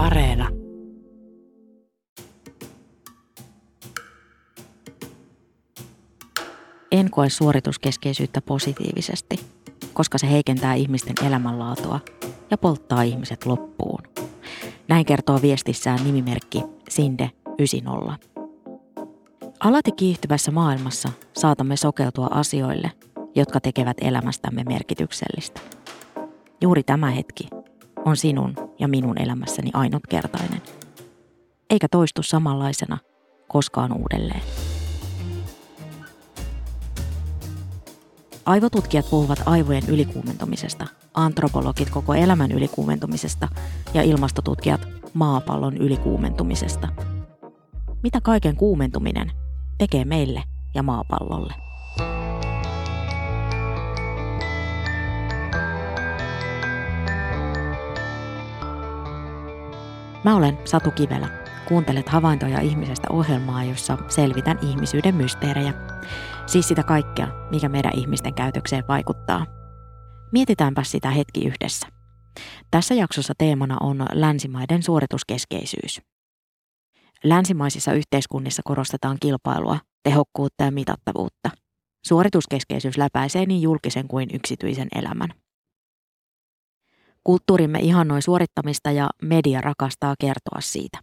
Areena. En koe suorituskeskeisyyttä positiivisesti, koska se heikentää ihmisten elämänlaatua ja polttaa ihmiset loppuun. Näin kertoo viestissään nimimerkki Sinde 90. Alati kiihtyvässä maailmassa saatamme sokeutua asioille, jotka tekevät elämästämme merkityksellistä. Juuri tämä hetki on sinun ja minun elämässäni ainutkertainen, eikä toistu samanlaisena koskaan uudelleen. Aivotutkijat puhuvat aivojen ylikuumentumisesta, antropologit koko elämän ylikuumentumisesta ja ilmastotutkijat maapallon ylikuumentumisesta. Mitä kaiken kuumentuminen tekee meille ja maapallolle? Mä olen Satu Kivelä. Kuuntelet Havaintoja ihmisestä -ohjelmaa, jossa selvitän ihmisyyden mysteerejä. Siis sitä kaikkea, mikä meidän ihmisten käytökseen vaikuttaa. Mietitäänpä sitä hetki yhdessä. Tässä jaksossa teemana on länsimaiden suorituskeskeisyys. Länsimaisissa yhteiskunnissa korostetaan kilpailua, tehokkuutta ja mitattavuutta. Suorituskeskeisyys läpäisee niin julkisen kuin yksityisen elämän. Kulttuurimme ihannoi suorittamista ja media rakastaa kertoa siitä.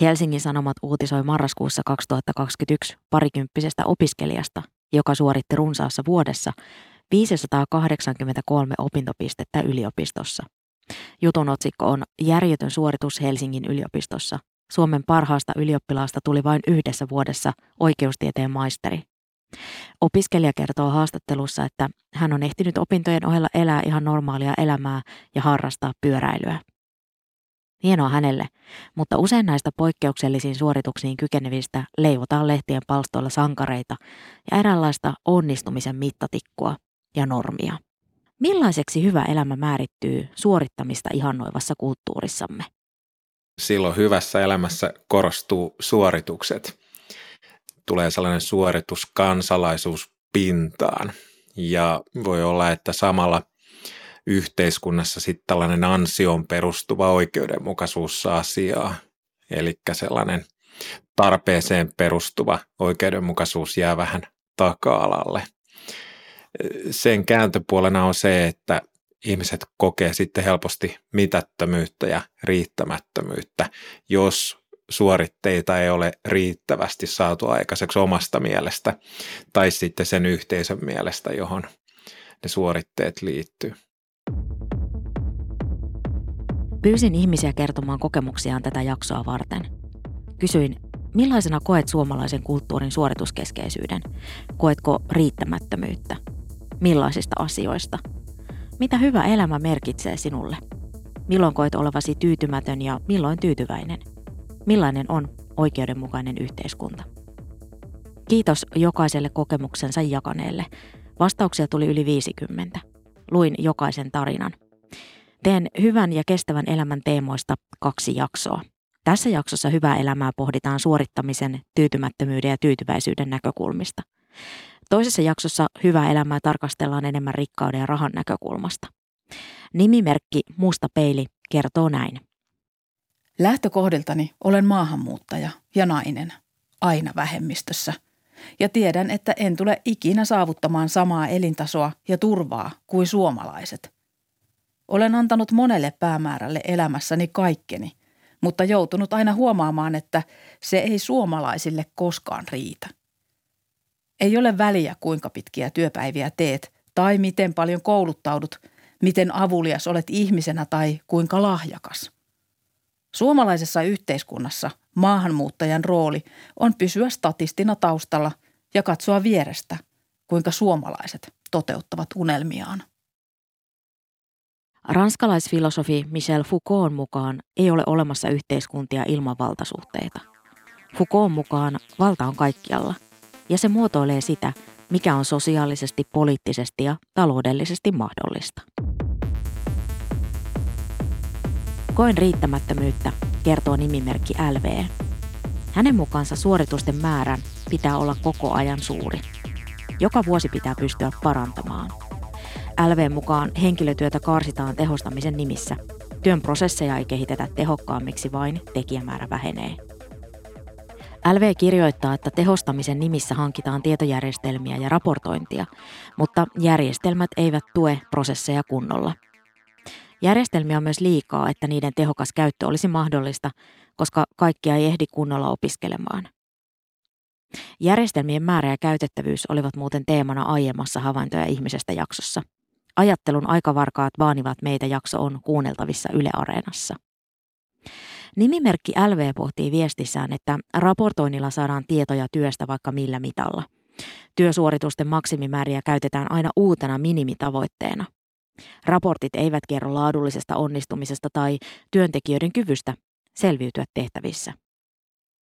Helsingin Sanomat uutisoi marraskuussa 2021 parikymppisestä opiskelijasta, joka suoritti runsaassa vuodessa 583 opintopistettä yliopistossa. Jutun otsikko on "Järjetön suoritus Helsingin yliopistossa. Suomen parhaasta ylioppilaasta tuli vain yhdessä vuodessa oikeustieteen maisteri". Opiskelija kertoo haastattelussa, että hän on ehtinyt opintojen ohella elää ihan normaalia elämää ja harrastaa pyöräilyä. Hienoa hänelle, mutta usein näistä poikkeuksellisiin suorituksiin kykenevistä leivotaan lehtien palstoilla sankareita ja eräänlaista onnistumisen mittatikkua ja normia. Millaiseksi hyvä elämä määrittyy suorittamista ihannoivassa kulttuurissamme? Silloin hyvässä elämässä korostuu suoritukset. Tulee sellainen suorituskansalaisuus pintaan ja voi olla, että samalla yhteiskunnassa sitten tällainen ansioon perustuva oikeudenmukaisuus saa sijaa. Eli sellainen tarpeeseen perustuva oikeudenmukaisuus jää vähän taka-alalle. Sen kääntöpuolena on se, että ihmiset kokee sitten helposti mitättömyyttä ja riittämättömyyttä, jos suoritteita ei ole riittävästi saatu aikaiseksi omasta mielestä tai sitten sen yhteisön mielestä, johon ne suoritteet liittyy. Pyysin ihmisiä kertomaan kokemuksiaan tätä jaksoa varten. Kysyin, millaisena koet suomalaisen kulttuurin suorituskeskeisyyden? Koetko riittämättömyyttä? Millaisista asioista? Mitä hyvä elämä merkitsee sinulle? Milloin koet olevasi tyytymätön ja milloin tyytyväinen? Millainen on oikeudenmukainen yhteiskunta? Kiitos jokaiselle kokemuksensa jakaneelle. Vastauksia tuli yli 50. Luin jokaisen tarinan. Teen hyvän ja kestävän elämän teemoista 2 jaksoa. Tässä jaksossa hyvää elämää pohditaan suorittamisen, tyytymättömyyden ja tyytyväisyyden näkökulmista. Toisessa jaksossa hyvää elämää tarkastellaan enemmän rikkauden ja rahan näkökulmasta. Nimimerkki Musta peili kertoo näin. Lähtökohdiltani olen maahanmuuttaja ja nainen, aina vähemmistössä. Ja tiedän, että en tule ikinä saavuttamaan samaa elintasoa ja turvaa kuin suomalaiset. Olen antanut monelle päämäärälle elämässäni kaikkeni, mutta joutunut aina huomaamaan, että se ei suomalaisille koskaan riitä. Ei ole väliä, kuinka pitkiä työpäiviä teet tai miten paljon kouluttaudut, miten avulias olet ihmisenä tai kuinka lahjakas. Suomalaisessa yhteiskunnassa maahanmuuttajan rooli on pysyä statistina taustalla ja katsoa vierestä, kuinka suomalaiset toteuttavat unelmiaan. Ranskalaisfilosofi Michel Foucaultin mukaan ei ole olemassa yhteiskuntia ilman valtasuhteita. Foucaultin mukaan valta on kaikkialla ja se muotoilee sitä, mikä on sosiaalisesti, poliittisesti ja taloudellisesti mahdollista. Koen riittämättömyyttä, kertoo nimimerkki LV. Hänen mukaansa suoritusten määrän pitää olla koko ajan suuri. Joka vuosi pitää pystyä parantamaan. LV:n mukaan henkilötyötä karsitaan tehostamisen nimissä, Työn prosesseja ei kehitetä tehokkaammiksi, vain tekijämäärä vähenee. LV kirjoittaa, että tehostamisen nimissä hankitaan tietojärjestelmiä ja raportointia, mutta järjestelmät eivät tue prosesseja kunnolla. Järjestelmiä on myös liikaa, että niiden tehokas käyttö olisi mahdollista, koska kaikkia ei ehdi kunnolla opiskelemaan. Järjestelmien määrä ja käytettävyys olivat muuten teemana aiemmassa Havaintoja ihmisestä -jaksossa. Ajattelun aikavarkaat vaanivat meitä -jakso on kuunneltavissa Yle Areenassa. Nimimerkki LV pohtii viestissään, että raportoinnilla saadaan tietoja työstä vaikka millä mitalla. Työsuoritusten maksimimääriä käytetään aina uutena minimitavoitteena. Raportit eivät kerro laadullisesta onnistumisesta tai työntekijöiden kyvystä selviytyä tehtävissä.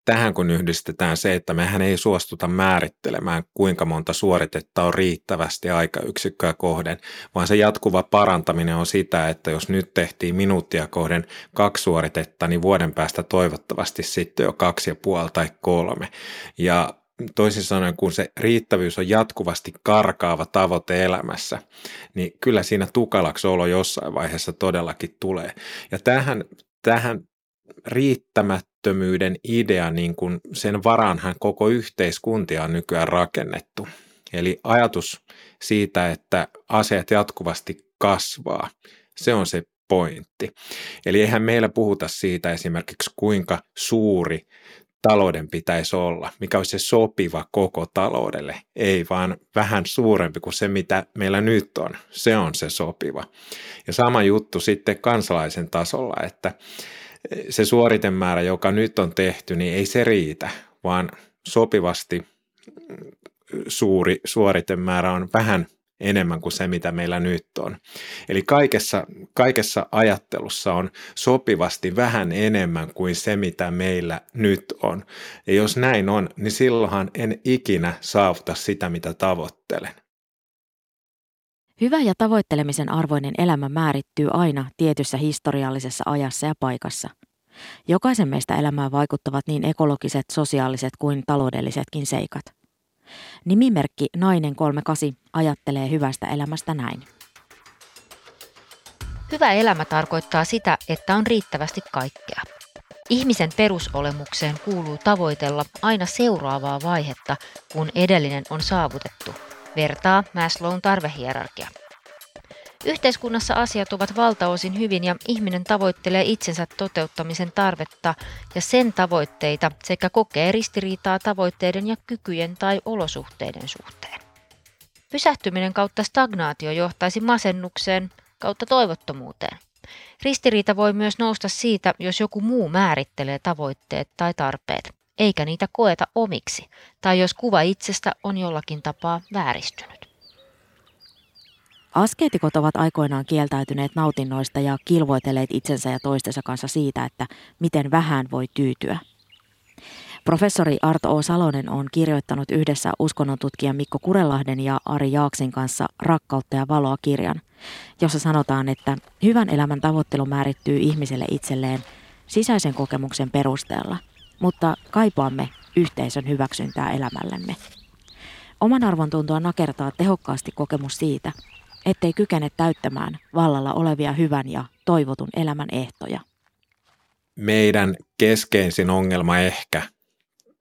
Tähän kun yhdistetään se, että mehän ei suostuta määrittelemään, kuinka monta suoritetta on riittävästi aikayksikköä kohden, vaan se jatkuva parantaminen on sitä, että jos nyt tehtiin minuuttia kohden 2 suoritetta, niin vuoden päästä toivottavasti sitten jo 2,5 tai 3. Ja toisin sanoen, kun se riittävyys on jatkuvasti karkaava tavoite elämässä, niin kyllä siinä tukalaksi olo jossain vaiheessa todellakin tulee. Ja tähän riittämättömyyden idea, niin kuin sen varaanhan koko yhteiskuntia on nykyään rakennettu. Eli ajatus siitä, että asiat jatkuvasti kasvaa, se on se pointti. Eli eihän meillä puhuta siitä esimerkiksi, kuinka suuri talouden pitäisi olla, mikä olisi se sopiva koko taloudelle, ei vaan vähän suurempi kuin se, mitä meillä nyt on. Se on se sopiva. Ja sama juttu sitten kansalaisen tasolla, että se suoritemäärä, joka nyt on tehty, niin ei se riitä, vaan sopivasti suuri suoritemäärä on vähän enemmän kuin se, mitä meillä nyt on. Eli kaikessa ajattelussa on sopivasti vähän enemmän kuin se, mitä meillä nyt on. Ja jos näin on, niin silloinhan en ikinä saavuta sitä, mitä tavoittelen. Hyvä ja tavoittelemisen arvoinen elämä määrittyy aina tietyssä historiallisessa ajassa ja paikassa. Jokaisen meistä elämään vaikuttavat niin ekologiset, sosiaaliset kuin taloudellisetkin seikat. Nimimerkki Nainen38 ajattelee hyvästä elämästä näin. Hyvä elämä tarkoittaa sitä, että on riittävästi kaikkea. Ihmisen perusolemukseen kuuluu tavoitella aina seuraavaa vaihetta, kun edellinen on saavutettu. Vertaa Maslown tarvehierarkia. Yhteiskunnassa asiat ovat valtaosin hyvin ja ihminen tavoittelee itsensä toteuttamisen tarvetta ja sen tavoitteita sekä kokee ristiriitaa tavoitteiden ja kykyjen tai olosuhteiden suhteen. Pysähtyminen kautta stagnaatio johtaisi masennukseen kautta toivottomuuteen. Ristiriita voi myös nousta siitä, jos joku muu määrittelee tavoitteet tai tarpeet, eikä niitä koeta omiksi, tai jos kuva itsestä on jollakin tapaa vääristynyt. Askeetikot ovat aikoinaan kieltäytyneet nautinnoista ja kilvoitelleet itsensä ja toistensa kanssa siitä, että miten vähän voi tyytyä. Professori Arto O. Salonen on kirjoittanut yhdessä uskonnontutkija Mikko Kurelahden ja Ari Jaaksin kanssa Rakkautta ja valoa -kirjan, jossa sanotaan, että hyvän elämän tavoittelu määrittyy ihmiselle itselleen sisäisen kokemuksen perusteella, mutta kaipaamme yhteisön hyväksyntää elämällemme. Oman arvontuntoa nakertaa tehokkaasti kokemus siitä, ettei kykene täyttämään vallalla olevia hyvän ja toivotun elämän ehtoja. Meidän keskeisin ongelma ehkä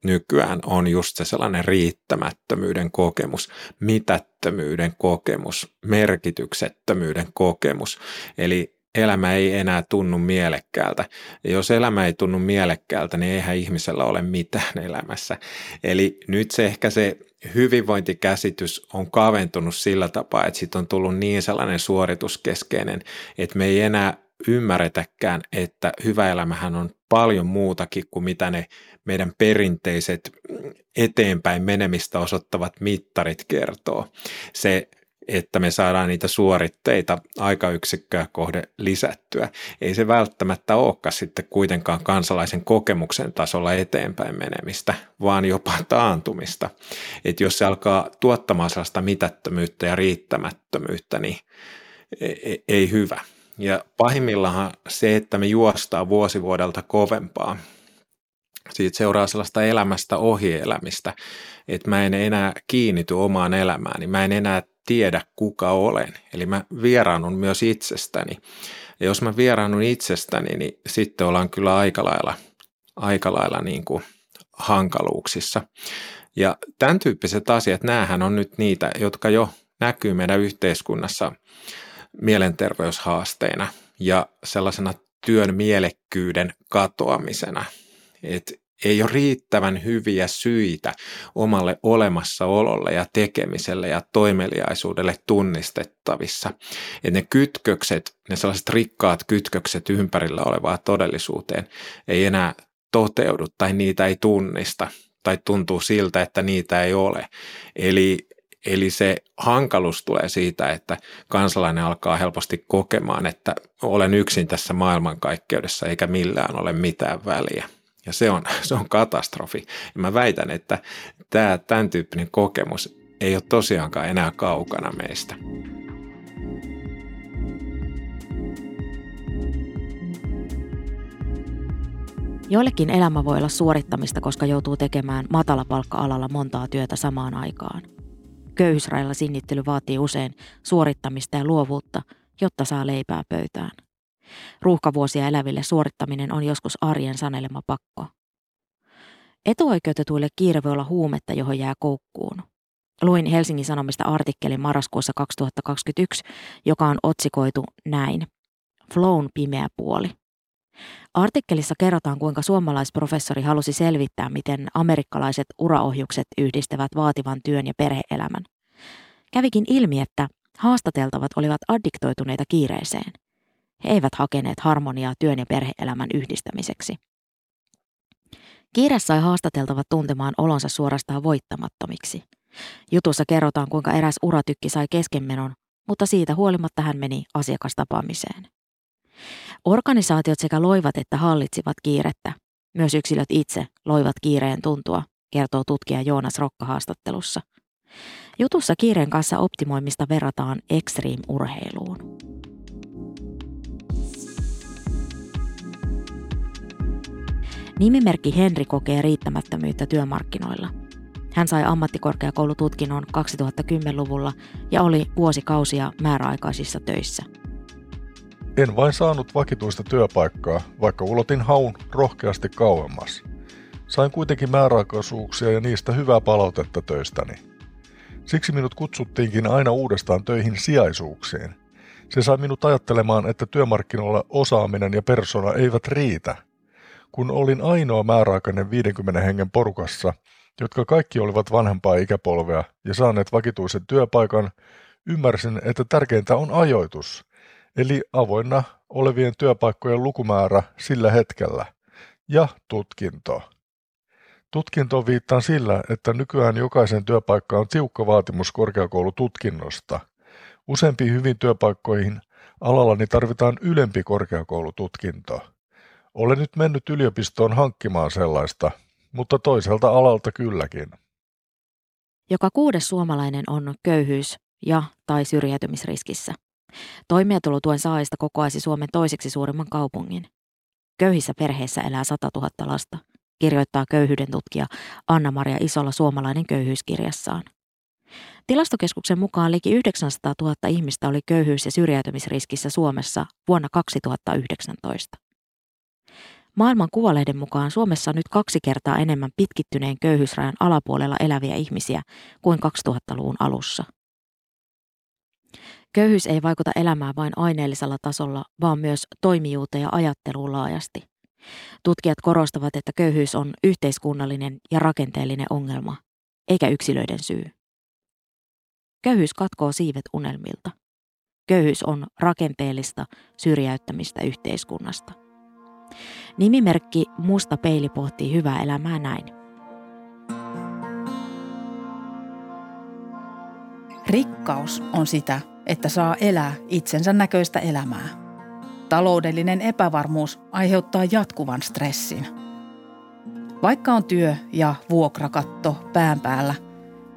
nykyään on just se sellainen riittämättömyyden kokemus, mitättömyyden kokemus, merkityksettömyyden kokemus. Eli elämä ei enää tunnu mielekkäältä. Ja jos elämä ei tunnu mielekkäältä, niin eihän ihmisellä ole mitään elämässä. Eli nyt se ehkä se hyvinvointikäsitys on kaventunut sillä tapaa, että siitä on tullut niin sellainen suorituskeskeinen, että me ei enää ymmärretäkään, että hyvä elämähän on paljon muutakin kuin mitä ne meidän perinteiset eteenpäin menemistä osoittavat mittarit kertoo. Se, että me saadaan niitä suoritteita aikayksikköä kohden lisättyä. Ei se välttämättä olekaan sitten kuitenkaan kansalaisen kokemuksen tasolla eteenpäin menemistä, vaan jopa taantumista. Että jos se alkaa tuottamaan sellaista mitättömyyttä ja riittämättömyyttä, niin ei hyvä. Ja pahimmillaan se, että me juostaan vuosi vuodelta kovempaa, siitä seuraa sellaista elämästä ohi elämistä, että mä en enää kiinnity omaan elämääni, mä en enää tiedä kuka olen, eli mä vieraanun myös itsestäni Ja jos mä vieraannun itsestäni, niin sitten ollaan kyllä aika lailla niin kuin hankaluuksissa. Ja tämän tyyppiset asiat, näähän on nyt niitä, jotka jo näkyy meidän yhteiskunnassa mielenterveyshaasteina ja sellaisena työn mielekkyyden katoamisena. Et ei ole riittävän hyviä syitä omalle olemassaololle ja tekemiselle ja toimeliaisuudelle tunnistettavissa. Et ne kytkökset, ne sellaiset rikkaat kytkökset ympärillä olevaa todellisuuteen ei enää toteudu tai niitä ei tunnista tai tuntuu siltä, että niitä ei ole. Eli se hankaluus tulee siitä, että kansalainen alkaa helposti kokemaan, että olen yksin tässä maailmankaikkeudessa eikä millään ole mitään väliä. Ja se on katastrofi. Ja mä väitän, että tämän tyyppinen kokemus ei ole tosiaankaan enää kaukana meistä. Joillekin elämä voi olla suorittamista, koska joutuu tekemään matalapalkka-alalla montaa työtä samaan aikaan. Köyhyysrajalla sinnittely vaatii usein suorittamista ja luovuutta, jotta saa leipää pöytään. Ruuhkavuosia eläville suorittaminen on joskus arjen sanelema pakko. Etuoikeutetuille kiire voi olla huumetta, johon jää koukkuun. Luin Helsingin Sanomista artikkelin marraskuussa 2021, joka on otsikoitu näin: Flown pimeä puoli. Artikkelissa kerrotaan, kuinka suomalaisprofessori halusi selvittää, miten amerikkalaiset uraohjukset yhdistävät vaativan työn ja perhe-elämän. Kävikin ilmi, että haastateltavat olivat addiktoituneita kiireeseen. He eivät hakeneet harmoniaa työn ja perhe-elämän yhdistämiseksi. Kiire sai haastateltavat tuntemaan olonsa suorastaan voittamattomiksi. Jutussa kerrotaan, kuinka eräs uratykki sai keskenmenon, mutta siitä huolimatta hän meni asiakastapaamiseen. Organisaatiot sekä loivat että hallitsivat kiirettä. Myös yksilöt itse loivat kiireen tuntua, kertoo tutkija Joonas Rokka haastattelussa. Jutussa kiireen kanssa optimoimista verrataan extreme-urheiluun. Nimimerkki Henri kokee riittämättömyyttä työmarkkinoilla. Hän sai ammattikorkeakoulututkinnon 2010-luvulla ja oli vuosikausia määräaikaisissa töissä. En vain saanut vakituista työpaikkaa, vaikka ulotin haun rohkeasti kauemmas. Sain kuitenkin määräaikaisuuksia ja niistä hyvää palautetta töistäni. Siksi minut kutsuttiinkin aina uudestaan töihin sijaisuuksiin. Se sai minut ajattelemaan, että työmarkkinoilla osaaminen ja persona eivät riitä. Kun olin ainoa määräaikainen 50 hengen porukassa, jotka kaikki olivat vanhempaa ikäpolvea ja saaneet vakituisen työpaikan, ymmärsin, että tärkeintä on ajoitus, eli avoinna olevien työpaikkojen lukumäärä sillä hetkellä, ja tutkinto. Tutkintoon viittaan sillä, että nykyään jokaisen työpaikkaan on tiukka vaatimus korkeakoulututkinnosta. Useimpiin hyvin työpaikkoihin alallani tarvitaan ylempi korkeakoulututkinto. Olen nyt mennyt yliopistoon hankkimaan sellaista, mutta toiselta alalta kylläkin. Joka kuudes suomalainen on köyhyys- ja tai syrjäytymisriskissä. Toimeentulotuen saajista kokoaisi Suomen toiseksi suurimman kaupungin. Köyhissä perheissä elää 100 000 lasta, kirjoittaa köyhyyden tutkija Anna-Maria Isola suomalainen köyhyyskirjassaan. Tilastokeskuksen mukaan liki 900 000 ihmistä oli köyhyys- ja syrjäytymisriskissä Suomessa vuonna 2019. Maailman Kuvalehden mukaan Suomessa on nyt 2 kertaa enemmän pitkittyneen köyhyysrajan alapuolella eläviä ihmisiä kuin 2000-luvun alussa. Köyhyys ei vaikuta elämään vain aineellisella tasolla, vaan myös toimijuuteen ja ajatteluun laajasti. Tutkijat korostavat, että köyhyys on yhteiskunnallinen ja rakenteellinen ongelma, eikä yksilöiden syy. Köyhyys katkoo siivet unelmilta. Köyhyys on rakenteellista syrjäyttämistä yhteiskunnasta. Nimimerkki Musta peili pohtii hyvää elämää näin. Rikkaus on sitä, että saa elää itsensä näköistä elämää. Taloudellinen epävarmuus aiheuttaa jatkuvan stressin. Vaikka on työ ja vuokrakatto pään päällä,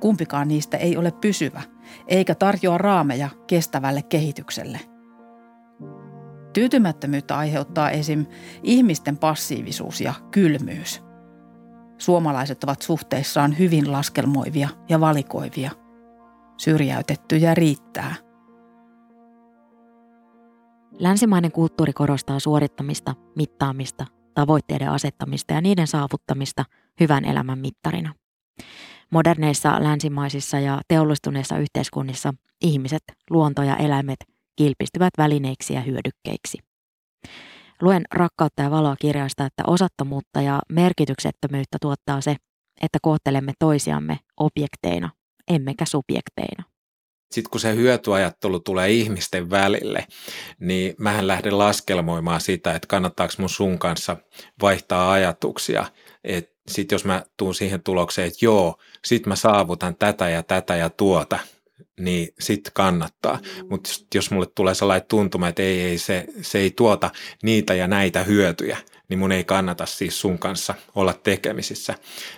kumpikaan niistä ei ole pysyvä, eikä tarjoa raameja kestävälle kehitykselle. Tyytymättömyyttä aiheuttaa esim. Ihmisten passiivisuus ja kylmyys. Suomalaiset ovat suhteissaan hyvin laskelmoivia ja valikoivia. Syrjäytettyjä riittää. Länsimainen kulttuuri korostaa suorittamista, mittaamista, tavoitteiden asettamista ja niiden saavuttamista hyvän elämän mittarina. Moderneissa, länsimaisissa ja teollistuneissa yhteiskunnissa ihmiset, luonto ja eläimet kilpistyvät välineiksi ja hyödykkeiksi. Luen Rakkautta ja valoa -kirjasta, että osattomuutta ja merkityksettömyyttä tuottaa se, että kohtelemme toisiamme objekteina, emmekä subjekteina. Sitten kun se hyötyajattelu tulee ihmisten välille, niin mähän lähden laskelmoimaan sitä, että kannattaako mun sun kanssa vaihtaa ajatuksia. Sitten jos mä tuun siihen tulokseen, että joo, sit mä saavutan tätä ja tätä ja tuota, niin sit kannattaa. Mutta jos mulle tulee sellainen tuntuma, että ei se ei tuota niitä ja näitä hyötyjä, niin mun ei kannata siis sun kanssa olla tekemisissä.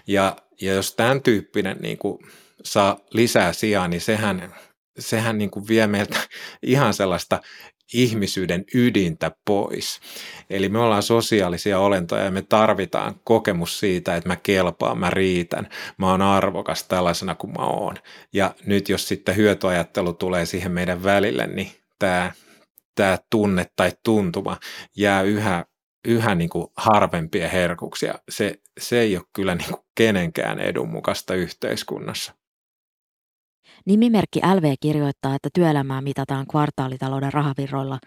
Ja jos tämän tyyppinen niin kuin saa lisää sijaa, niin sehän niin kuin vie meiltä ihan sellaista ihmisyyden ydintä pois. Eli me ollaan sosiaalisia olentoja ja me tarvitaan kokemus siitä, että mä kelpaan, mä riitän, mä oon arvokas tällaisena kuin mä oon. Ja nyt jos sitten hyötyajattelu tulee siihen meidän välille, niin tämä tunne tai tuntuma jää yhä niin kuin harvempia herkuksia. Se ei ole kyllä niin kuin kenenkään edun mukaista yhteiskunnassa. Nimimerkki LV kirjoittaa, että työelämää mitataan kvartaalitalouden rahavirroilla,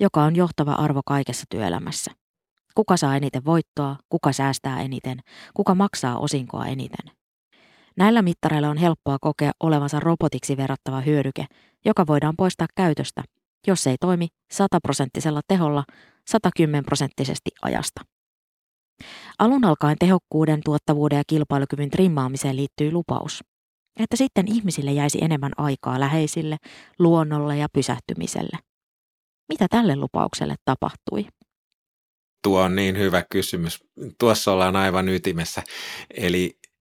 joka on johtava arvo kaikessa työelämässä. Kuka saa eniten voittoa, kuka säästää eniten, kuka maksaa osinkoa eniten. Näillä mittareilla on helppoa kokea olevansa robotiksi verrattava hyödyke, joka voidaan poistaa käytöstä, jos ei toimi 100-prosenttisella teholla 110-prosenttisesti ajasta. Alun alkaen tehokkuuden, tuottavuuden ja kilpailukyvyn trimmaamiseen liittyy lupaus, että sitten ihmisille jäisi enemmän aikaa läheisille, luonnolle ja pysähtymiselle. Mitä tälle lupaukselle tapahtui? Tuo on niin hyvä kysymys. Tuossa ollaan aivan ytimessä.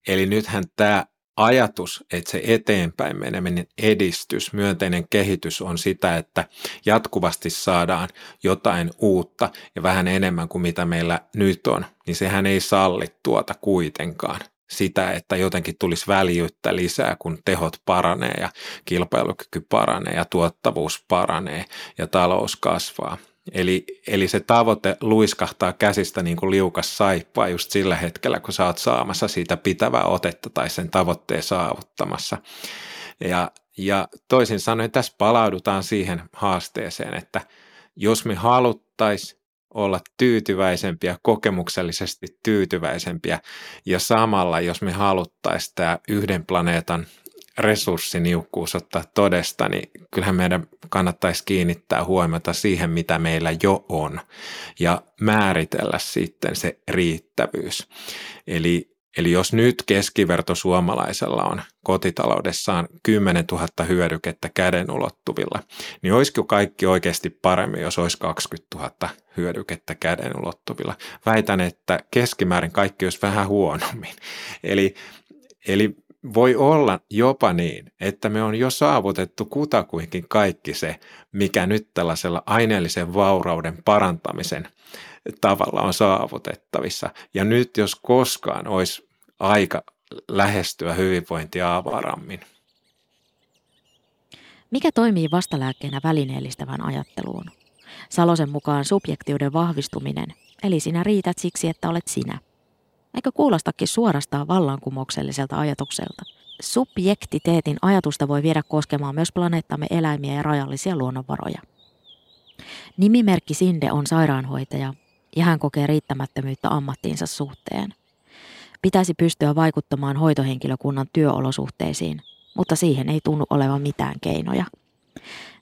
Eli nythän tämä ajatus, että se eteenpäin meneminen, edistys, myönteinen kehitys on sitä, että jatkuvasti saadaan jotain uutta ja vähän enemmän kuin mitä meillä nyt on, niin sehän ei salli tuota kuitenkaan. Sitä, että jotenkin tulisi väljyyttä lisää, kun tehot paranee ja kilpailukyky paranee ja tuottavuus paranee ja talous kasvaa. Eli se tavoite luiskahtaa käsistä niin kuin liukas saippaa just sillä hetkellä, kun sä oot saamassa siitä pitävää otetta tai sen tavoitteen saavuttamassa. Ja toisin sanoen tässä palaudutaan siihen haasteeseen, että jos me haluttaisiin olla tyytyväisempiä, kokemuksellisesti tyytyväisempiä ja samalla, jos me haluttaisiin tämä yhden planeetan resurssiniukkuus ottaa todesta, niin kyllähän meidän kannattaisi kiinnittää huomiota siihen, mitä meillä jo on ja määritellä sitten se riittävyys. Eli jos nyt keskiverto suomalaisella on kotitaloudessaan 10 000 hyödykettä käden ulottuvilla, niin olisiko kaikki oikeasti paremmin, jos olisi 20 000 hyödykettä käden ulottuvilla? Väitän, että keskimäärin kaikki olisi vähän huonommin. Eli voi olla jopa niin, että me on jo saavutettu kutakuinkin kaikki se, mikä nyt tällaisella aineellisen vaurauden parantamisen tavalla on saavutettavissa. Ja nyt jos koskaan olisi aika lähestyä hyvinvointia avarammin. Mikä toimii vastalääkkeenä välineellistävään ajatteluun? Salosen mukaan subjektiuden vahvistuminen, eli sinä riität siksi, että olet sinä. Eikö kuulostakin suorastaan vallankumoukselliselta ajatukselta? Subjektiteetin ajatusta voi viedä koskemaan myös planeettamme eläimiä ja rajallisia luonnonvaroja. Nimimerkki Sinde on sairaanhoitaja ja hän kokee riittämättömyyttä ammattiinsa suhteen. Pitäisi pystyä vaikuttamaan hoitohenkilökunnan työolosuhteisiin, mutta siihen ei tunnu olevan mitään keinoja.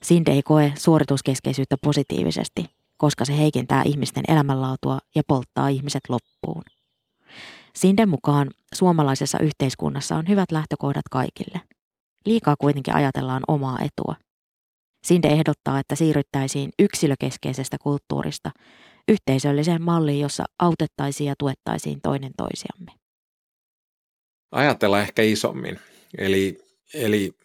Sinde ei koe suorituskeskeisyyttä positiivisesti, koska se heikentää ihmisten elämänlaatua ja polttaa ihmiset loppuun. Sinden mukaan suomalaisessa yhteiskunnassa on hyvät lähtökohdat kaikille. Liikaa kuitenkin ajatellaan omaa etua. Sinde ehdottaa, että siirryttäisiin yksilökeskeisestä kulttuurista yhteisölliseen malliin, jossa autettaisiin ja tuettaisiin toinen toisiamme. Ajatellaan ehkä isommin. Eli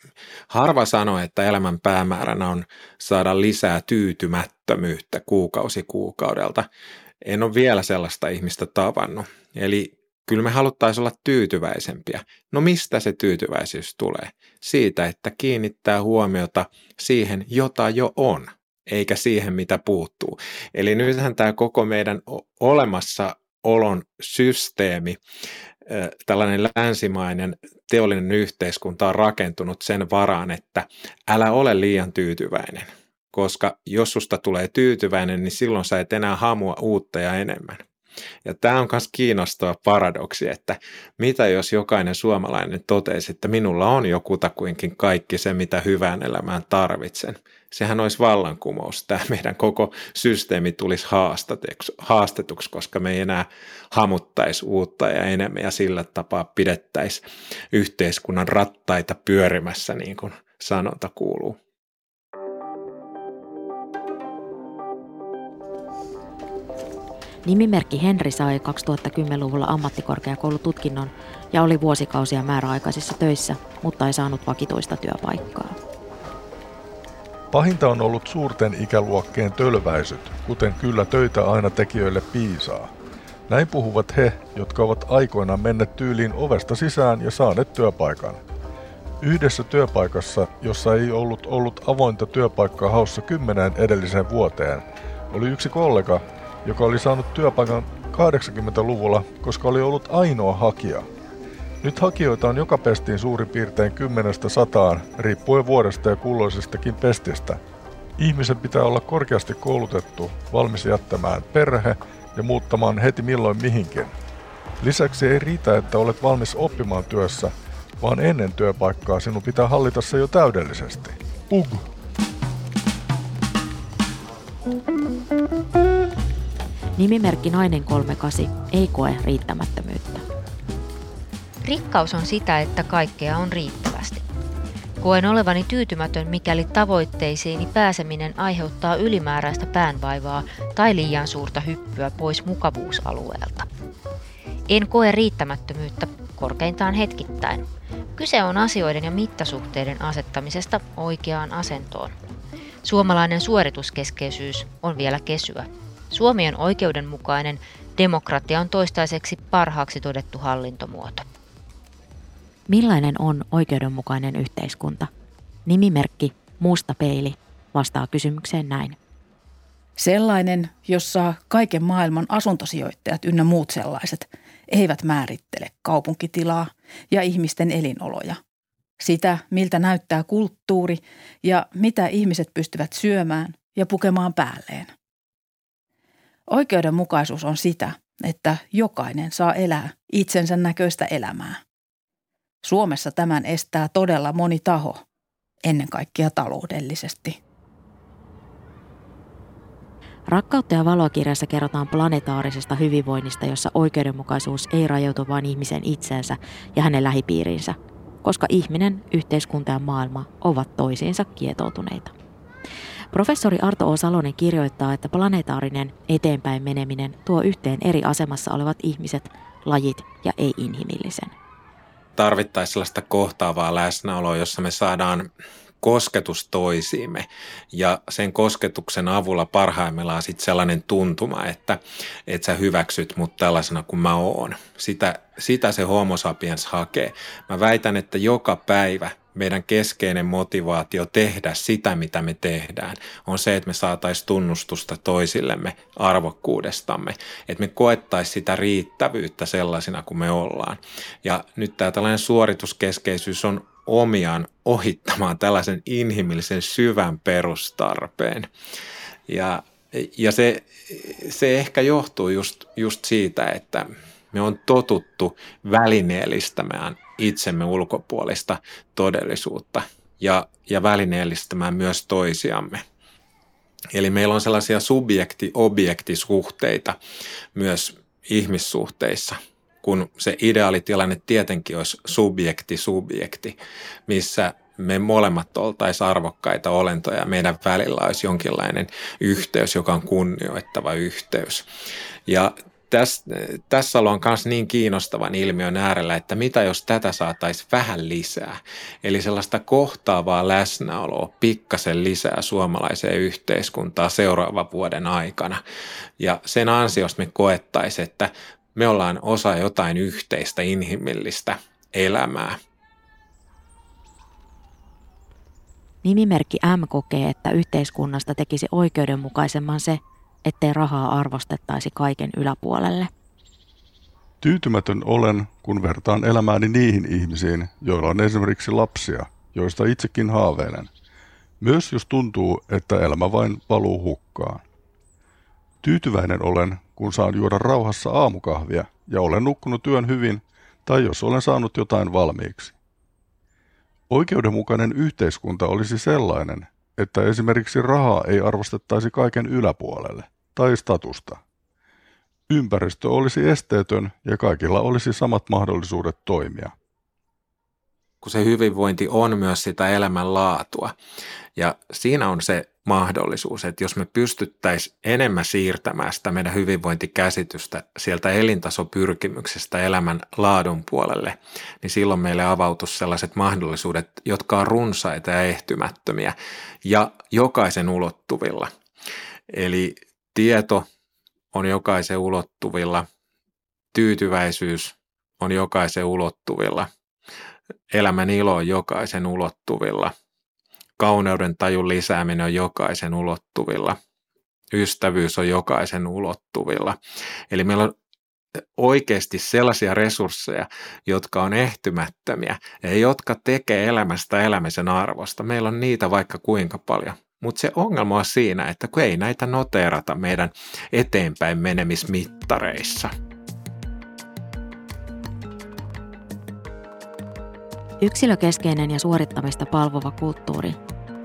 harva sanoo, että elämän päämääränä on saada lisää tyytymättömyyttä kuukausi kuukaudelta. En ole vielä sellaista ihmistä tavannut. Eli kyllä me haluttaisiin olla tyytyväisempiä. No mistä se tyytyväisyys tulee? Siitä, että kiinnittää huomiota siihen, jota jo on. eikä siihen, mitä puuttuu. Eli nythän tämä koko meidän olemassaolon systeemi, tällainen länsimainen teollinen yhteiskunta on rakentunut sen varaan, että älä ole liian tyytyväinen, koska jos susta tulee tyytyväinen, niin silloin sä et enää hamua uutta ja enemmän. Ja tämä on myös kiinnostava paradoksi, että mitä jos jokainen suomalainen totesi, että minulla on jo kutakuinkin kaikki se, mitä hyvään elämään tarvitsen. Sehän olisi vallankumous. Tämä meidän koko systeemi tulisi haastetuksi, koska me ei enää hamuttaisi uutta ja enemmän ja sillä tapaa pidettäisi yhteiskunnan rattaita pyörimässä, niin kuin sanonta kuuluu. Nimimerkki Henri sai 2010-luvulla ammattikorkeakoulututkinnon ja oli vuosikausia määräaikaisissa töissä, mutta ei saanut vakituista työpaikkaa. Pahinta on ollut suurten ikäluokkien tölväisyt, kuten kyllä töitä aina tekijöille piisaa. Näin puhuvat he, jotka ovat aikoinaan menneet tyyliin ovesta sisään ja saaneet työpaikan. Yhdessä työpaikassa, jossa ei ollut avointa työpaikkaa haussa 10 edelliseen vuoteen, oli yksi kollega, joka oli saanut työpaikan 80-luvulla, koska oli ollut ainoa hakija. Nyt hakijoita on joka pestiin suurin piirtein 10-100, riippuen vuodesta ja kulloisestakin pestistä. Ihmisen pitää olla korkeasti koulutettu, valmis jättämään perhe ja muuttamaan heti milloin mihinkin. Lisäksi ei riitä, että olet valmis oppimaan työssä, vaan ennen työpaikkaa sinun pitää hallita se jo täydellisesti. Pug! Nimimerkki Nainen 38 ei koe riittämättömyyttä. Rikkaus on sitä, että kaikkea on riittävästi. Koen olevani tyytymätön, mikäli tavoitteisiini pääseminen aiheuttaa ylimääräistä päänvaivaa tai liian suurta hyppyä pois mukavuusalueelta. En koe riittämättömyyttä, korkeintaan hetkittäin. Kyse on asioiden ja mittasuhteiden asettamisesta oikeaan asentoon. Suomalainen suorituskeskeisyys on vielä kesyä. Suomi on oikeudenmukainen, demokratia on toistaiseksi parhaaksi todettu hallintomuoto. Millainen on oikeudenmukainen yhteiskunta? Nimimerkki Musta peili vastaa kysymykseen näin. Sellainen, jossa kaiken maailman asuntosijoittajat ynnä muut sellaiset eivät määrittele kaupunkitilaa ja ihmisten elinoloja. Sitä, miltä näyttää kulttuuri ja mitä ihmiset pystyvät syömään ja pukemaan päälleen. Oikeudenmukaisuus on sitä, että jokainen saa elää itsensä näköistä elämää. Suomessa tämän estää todella moni taho, ennen kaikkea taloudellisesti. Rakkautta ja valokirjassa kerrotaan planetaarisesta hyvinvoinnista, jossa oikeudenmukaisuus ei rajoitu vain ihmisen itseensä ja hänen lähipiirinsä, koska ihminen, yhteiskunta ja maailma ovat toisiinsa kietoutuneita. Professori Arto O. Salonen kirjoittaa, että planetaarinen eteenpäin meneminen tuo yhteen eri asemassa olevat ihmiset, lajit ja ei-inhimillisen. Tarvittaisiin sellaista kohtaavaa läsnäoloa, jossa me saadaan kosketus toisiimme ja sen kosketuksen avulla parhaimmillaan sitten sellainen tuntuma, että sä hyväksyt mut tällaisena kuin mä oon. Sitä se homo sapiens hakee. Mä väitän, että joka päivä meidän keskeinen motivaatio tehdä sitä, mitä me tehdään, on se, että me saataisiin tunnustusta toisillemme arvokkuudestamme, että me koettaisiin sitä riittävyyttä sellaisina kuin me ollaan. Ja nyt tämä tällainen suorituskeskeisyys on omiaan ohittamaan tällaisen inhimillisen syvän perustarpeen. Ja se ehkä johtuu just siitä, että me on totuttu välineellistämään itsemme ulkopuolista todellisuutta ja välineellistämään myös toisiamme. Eli meillä on sellaisia subjekti-objektisuhteita myös ihmissuhteissa, kun se ideaalitilanne tietenkin olisi subjekti-subjekti, missä me molemmat oltaisiin arvokkaita olentoja, meidän välillä olisi jonkinlainen yhteys, joka on kunnioittava yhteys. Ja tässä ollaan myös niin kiinnostavan ilmiön äärellä, että mitä jos tätä saataisiin vähän lisää. Eli sellaista kohtaavaa läsnäoloa pikkasen lisää suomalaiseen yhteiskuntaan seuraavan vuoden aikana. Ja sen ansiosta me koettaisiin, että me ollaan osa jotain yhteistä inhimillistä elämää. Nimimerkki M kokee, että yhteiskunnasta tekisi oikeudenmukaisemman se, ettei rahaa arvostettaisi kaiken yläpuolelle. Tyytymätön olen, kun vertaan elämääni niihin ihmisiin, joilla on esimerkiksi lapsia, joista itsekin haaveilen. Myös jos tuntuu, että elämä vain valuu hukkaan. Tyytyväinen olen, kun saan juoda rauhassa aamukahvia ja olen nukkunut yön hyvin tai jos olen saanut jotain valmiiksi. Oikeudenmukainen yhteiskunta olisi sellainen, että esimerkiksi rahaa ei arvostettaisi kaiken yläpuolelle tai statusta. Ympäristö olisi esteetön ja kaikilla olisi samat mahdollisuudet toimia. Kun se hyvinvointi on myös sitä elämänlaatua ja siinä on se mahdollisuus, että jos me pystyttäisiin enemmän siirtämään sitä meidän hyvinvointikäsitystä sieltä elintasopyrkimyksestä elämän laadun puolelle, niin silloin meille avautuisi sellaiset mahdollisuudet, jotka on runsaita ja ehtymättömiä ja jokaisen ulottuvilla. Eli tieto on jokaisen ulottuvilla, tyytyväisyys on jokaisen ulottuvilla, elämän ilo on jokaisen ulottuvilla. Kauneuden tajun lisääminen on jokaisen ulottuvilla. Ystävyys on jokaisen ulottuvilla. Eli meillä on oikeasti sellaisia resursseja, jotka on ehtymättömiä ja jotka tekee elämästä elämisen arvosta. Meillä on niitä vaikka kuinka paljon. Mutta se ongelma on siinä, että kun ei näitä noteerata meidän eteenpäin menemismittareissa. Yksilökeskeinen ja suorittamista palvova kulttuuri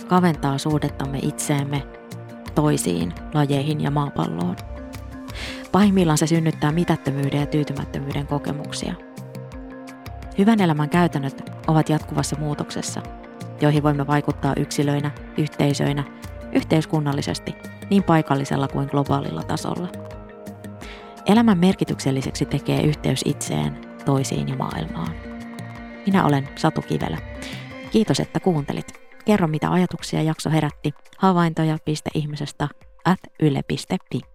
kaventaa suhdettamme itseemme, toisiin, lajeihin ja maapalloon. Pahimmillaan se synnyttää mitättömyyden ja tyytymättömyyden kokemuksia. Hyvän elämän käytännöt ovat jatkuvassa muutoksessa, joihin voimme vaikuttaa yksilöinä, yhteisöinä, yhteiskunnallisesti, niin paikallisella kuin globaalilla tasolla. Elämän merkitykselliseksi tekee yhteys itseen, toisiin ja maailmaan. Minä olen Satu Kivelä. Kiitos, että kuuntelit. Kerro, mitä ajatuksia jakso herätti. Havaintoja.ihmisestä @ yle.fi.